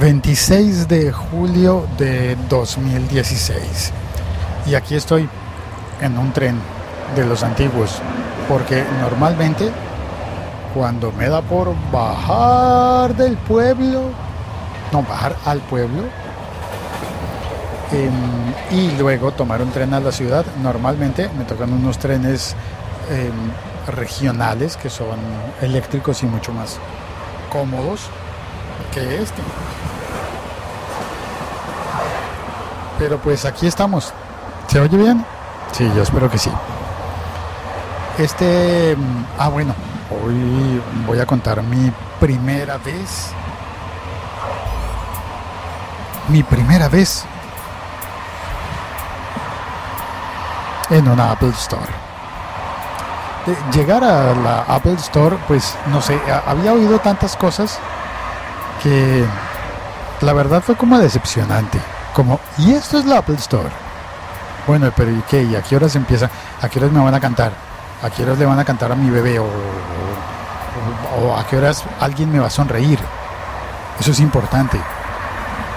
26 de julio de 2016. Y aquí estoy en un tren de los antiguos, porque normalmente cuando me da por bajar al pueblo y luego tomar un tren a la ciudad, normalmente me tocan unos trenes regionales que son eléctricos y mucho más cómodos que este. Pero pues aquí estamos. ¿Se oye bien? Sí, yo espero que sí. Bueno, hoy voy a contar mi primera vez en una Apple Store. Llegar a la Apple Store, pues no sé, había oído tantas cosas que la verdad fue como decepcionante, como ¿y esto es la Apple Store? Bueno, pero ¿y qué? ¿Y a qué horas empieza? ¿A qué horas me van a cantar? ¿A qué horas le van a cantar a mi bebé? ¿O a qué horas alguien me va a sonreír? Eso es importante.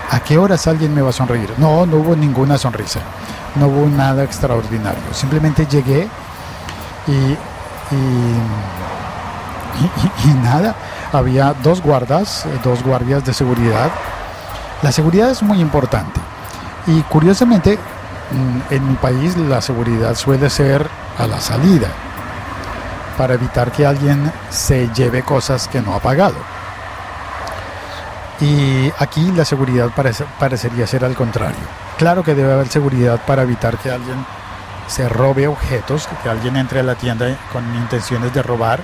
¿A qué horas alguien me va a sonreír? No hubo ninguna sonrisa, no hubo nada extraordinario. Simplemente llegué y nada, había dos guardias de seguridad. La seguridad es muy importante y curiosamente en mi país la seguridad suele ser a la salida para evitar que alguien se lleve cosas que no ha pagado, y aquí la seguridad parecería ser al contrario. Claro que debe haber seguridad para evitar que alguien se robe objetos, que alguien entre a la tienda con intenciones de robar,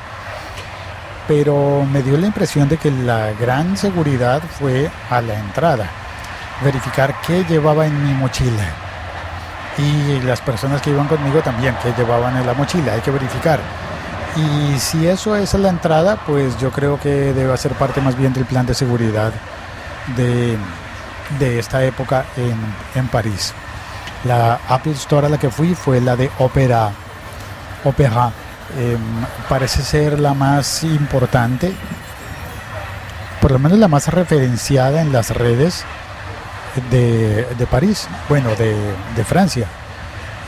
pero me dio la impresión de que la gran seguridad fue a la entrada, verificar qué llevaba en mi mochila, y las personas que iban conmigo también, qué llevaban en la mochila, hay que verificar. Y si eso es a la entrada, pues yo creo que debe ser parte más bien del plan de seguridad de esta época en París. La Apple Store a la que fui fue la de Ópera. Parece ser la más importante, por lo menos la más referenciada en las redes de París, bueno, de Francia.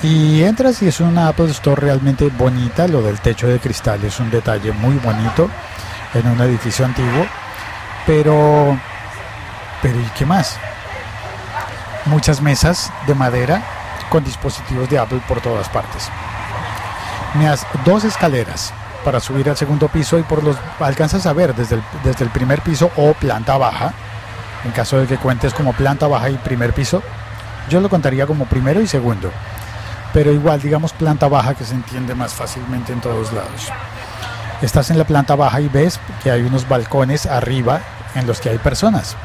Y entras y es una Apple Store realmente bonita. Lo del techo de cristal es un detalle muy bonito en un edificio antiguo, pero ¿y qué más? Muchas mesas de madera con dispositivos de Apple por todas partes. Dos escaleras para subir al segundo piso, y alcanzas a ver desde el primer piso o planta baja, en caso de que cuentes como planta baja y primer piso. Yo lo contaría como primero y segundo, pero igual digamos planta baja, que se entiende más fácilmente en todos lados. Estás en la planta baja y ves que hay unos balcones arriba en los que hay personas.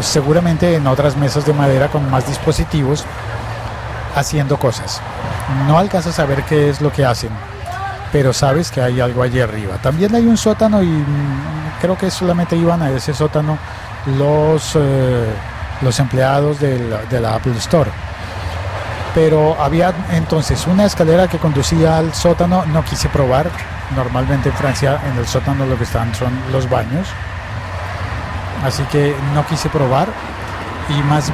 Seguramente en otras mesas de madera con más dispositivos haciendo cosas. No alcanzas a ver qué es lo que hacen, pero sabes que hay algo allí arriba. También hay un sótano, y creo que solamente iban a ese sótano los empleados de la Apple Store. Pero había entonces una escalera que conducía al sótano. No quise probar. Normalmente en Francia en el sótano lo que están son los baños, así que no quise probar, y más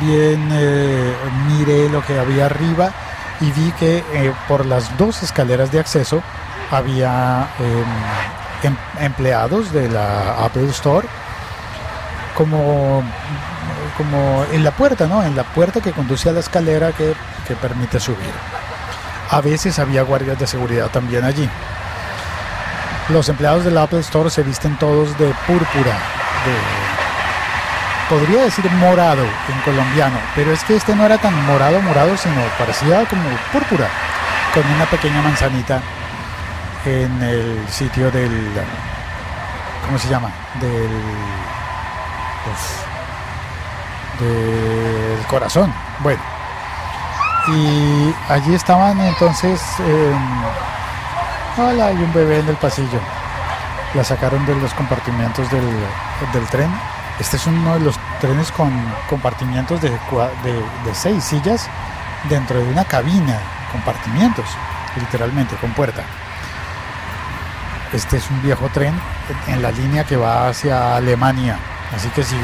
bien miré lo que había arriba, y vi que por las dos escaleras de acceso había empleados de la Apple Store, como en la puerta, ¿no? En la puerta que conduce a la escalera que permite subir. A veces había guardias de seguridad también allí. Los empleados de la Apple Store se visten todos de púrpura, podría decir morado en colombiano, pero es que este no era tan morado, sino parecía como púrpura, con una pequeña manzanita en el sitio del, ¿cómo se llama? Del corazón. Bueno, y allí estaban entonces. Hola, hay un bebé en el pasillo. La sacaron de los compartimentos del tren. Este es uno de los trenes con compartimientos de 6 sillas dentro de una cabina. Compartimientos, literalmente, con puerta. este es un viejo tren en la línea que va hacia Alemania, así que si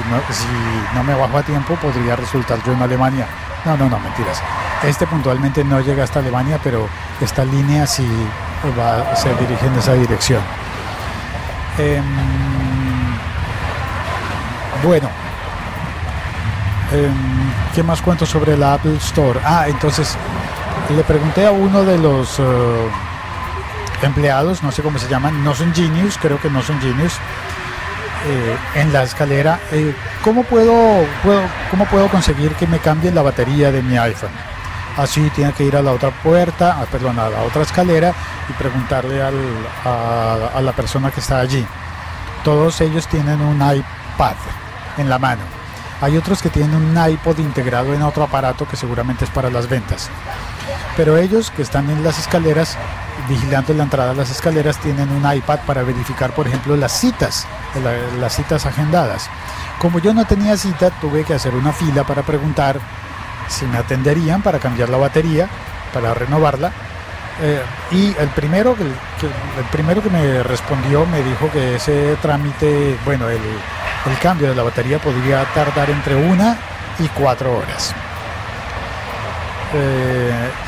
no me bajo a tiempo podría resultar yo en Alemania. No, mentiras. Este puntualmente no llega hasta Alemania, pero esta línea sí va, se dirige en esa dirección. ¿Qué más cuento sobre la Apple Store? Entonces le pregunté a uno de los empleados, no sé cómo se llaman, creo que no son genius, en la escalera, ¿cómo puedo conseguir que me cambien la batería de mi iPhone? Así tiene que ir a la otra a la otra escalera y preguntarle a la persona que está allí. Todos ellos tienen un iPad en la mano. Hay otros que tienen un iPod integrado en otro aparato que seguramente es para las ventas. Pero ellos que están en las escaleras, vigilando la entrada a las escaleras, tienen un iPad para verificar, por ejemplo, las citas agendadas. Como yo no tenía cita, tuve que hacer una fila para preguntar si me atenderían para cambiar la batería, para renovarla. Y el primero que me respondió me dijo que ese trámite, el cambio de la batería podría tardar entre 1 y 4 horas.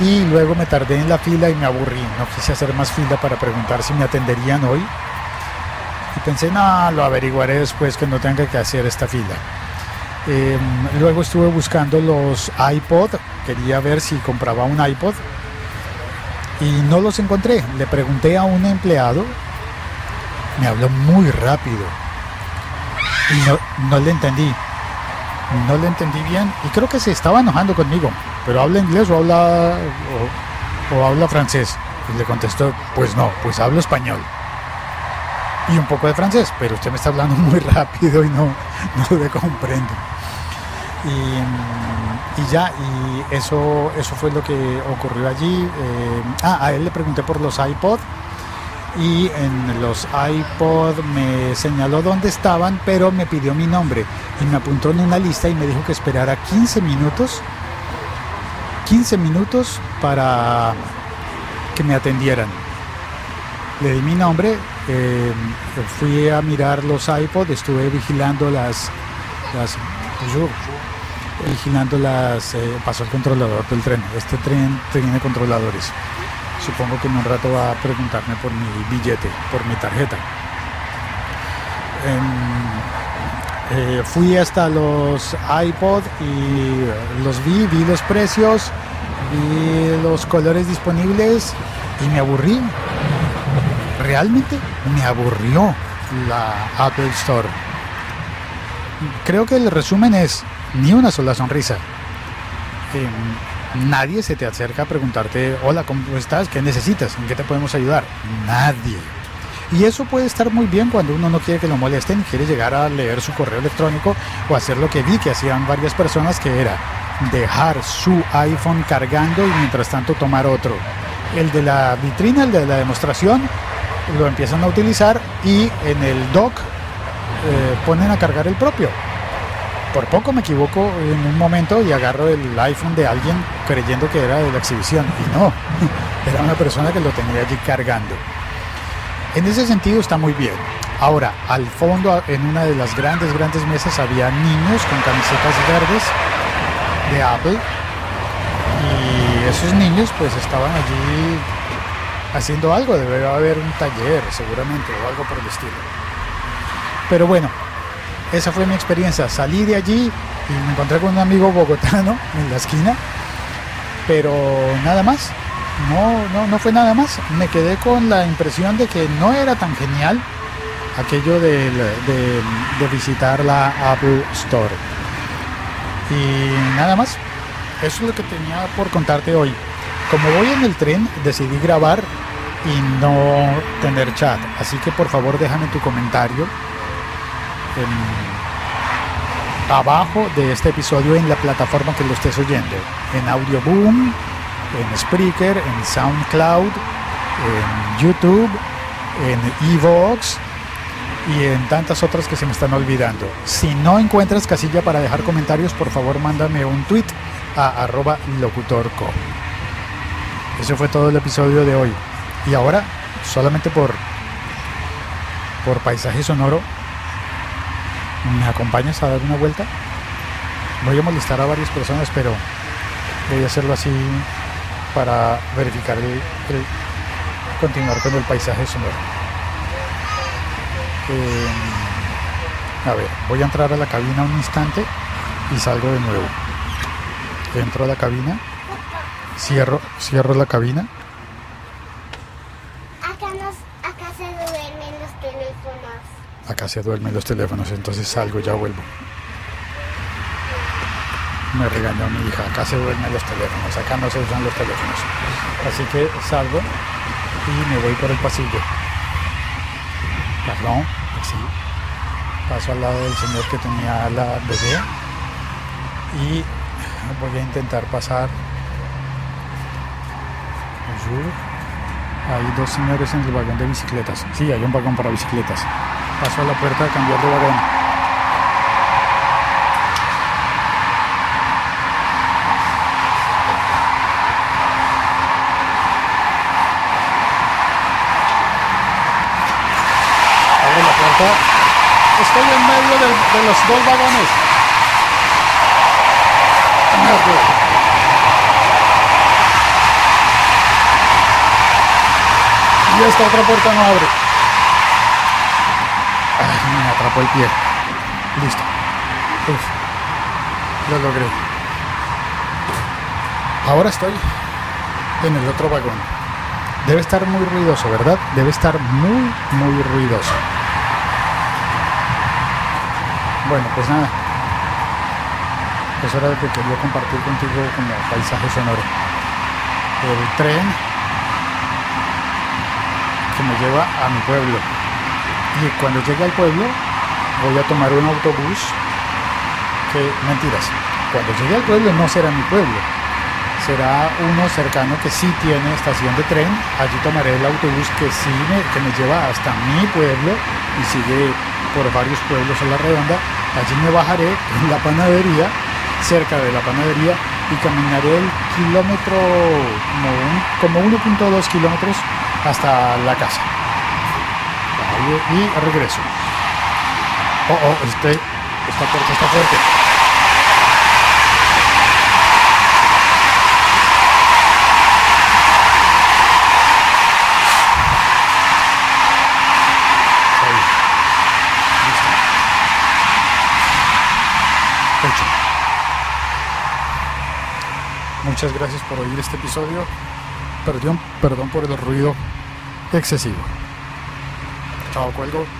Y luego me tardé en la fila y me aburrí, no quise hacer más fila para preguntar si me atenderían hoy, y pensé, lo averiguaré después, que no tenga que hacer esta fila. Luego estuve buscando los iPod, quería ver si compraba un iPod y no los encontré. Le pregunté a un empleado, me habló muy rápido y no le entendí bien, y creo que se estaba enojando conmigo, pero habla inglés o habla francés. Y le contestó, pues hablo español y un poco de francés, pero usted me está hablando muy rápido y no le comprendo. Y eso fue lo que ocurrió allí. A él le pregunté por los iPod, y en los iPod me señaló dónde estaban, pero me pidió mi nombre y me apuntó en una lista y me dijo que esperara 15 minutos para que me atendieran. Le di mi nombre, fui a mirar los iPod, estuve vigilando pasó el controlador del tren. Este tren tiene controladores. Supongo que en un rato va a preguntarme por mi billete, por mi tarjeta. Fui hasta los iPod y los vi los precios, vi los colores disponibles y me aburrí. Realmente me aburrió la Apple Store. Creo que el resumen es ni una sola sonrisa. Nadie se te acerca a preguntarte, hola, ¿cómo estás? ¿Qué necesitas? ¿En qué te podemos ayudar? Nadie. Y eso puede estar muy bien cuando uno no quiere que lo molesten y quiere llegar a leer su correo electrónico o hacer lo que vi que hacían varias personas, que era dejar su iPhone cargando y mientras tanto tomar otro. El de la vitrina, el de la demostración, lo empiezan a utilizar y en el dock ponen a cargar el propio. Por poco me equivoco en un momento y agarro el iPhone de alguien creyendo que era de la exhibición, y no, era una persona que lo tenía allí cargando. En ese sentido está muy bien. Ahora, al fondo, en una de las grandes mesas, había niños con camisetas verdes de Apple, y esos niños pues estaban allí haciendo algo. Debe haber un taller seguramente o algo por el estilo. Pero bueno, esa fue mi experiencia. Salí de allí y me encontré con un amigo bogotano en la esquina, pero nada más. No fue nada más. Me quedé con la impresión de que no era tan genial aquello de visitar la Apple Store. Y nada más. Eso es lo que tenía por contarte hoy. Como voy en el tren, decidí grabar y no tener chat. Así que por favor déjame tu comentario abajo de este episodio en la plataforma que lo estés oyendo, en Audioboom, en Spreaker, en SoundCloud, en YouTube, en iVoox y en tantas otras que se me están olvidando. Si no encuentras casilla para dejar comentarios, por favor mándame un tweet a @locutorco. Eso fue todo el episodio de hoy, y ahora solamente por por paisaje sonoro. ¿Me acompañas a dar una vuelta? Voy a molestar a varias personas, pero voy a hacerlo así para verificar el continuar con el paisaje sonoro. A ver, voy a entrar a la cabina un instante y salgo de nuevo. Entro a la cabina, cierro la cabina. Acá se duermen los teléfonos. Acá se duermen los teléfonos, entonces salgo, ya vuelvo. Me regañó mi hija, acá se duermen los teléfonos, acá no se usan los teléfonos. Así que salgo y me voy por el pasillo. Perdón, así. Paso al lado del señor que tenía la bebé y voy a intentar pasar. Hay dos señores en el vagón de bicicletas. Sí, hay un vagón para bicicletas. Paso a la puerta a cambiar de vagón. Estoy en medio de los dos vagones. Y esta otra puerta no abre. Ay, me atrapó el pie. Listo. Uf, lo logré. Ahora estoy en el otro vagón. Debe estar muy ruidoso, ¿verdad? Debe estar muy, muy ruidoso. Bueno, pues nada, eso era lo que quería compartir contigo como paisaje sonoro. El tren que me lleva a mi pueblo. Y cuando llegue al pueblo voy a tomar un autobús que, mentiras, cuando llegue al pueblo no será mi pueblo. Será uno cercano que sí tiene estación de tren. Allí tomaré el autobús que sí me lleva hasta mi pueblo y sigue por varios pueblos a la redonda. Allí me bajaré en la panadería, cerca de la panadería, y caminaré el kilómetro, como 1.2 kilómetros hasta la casa. Y regreso. Esta puerta está fuerte. Muchas gracias por oír este episodio. Perdón por el ruido excesivo. Chao, cuelgo.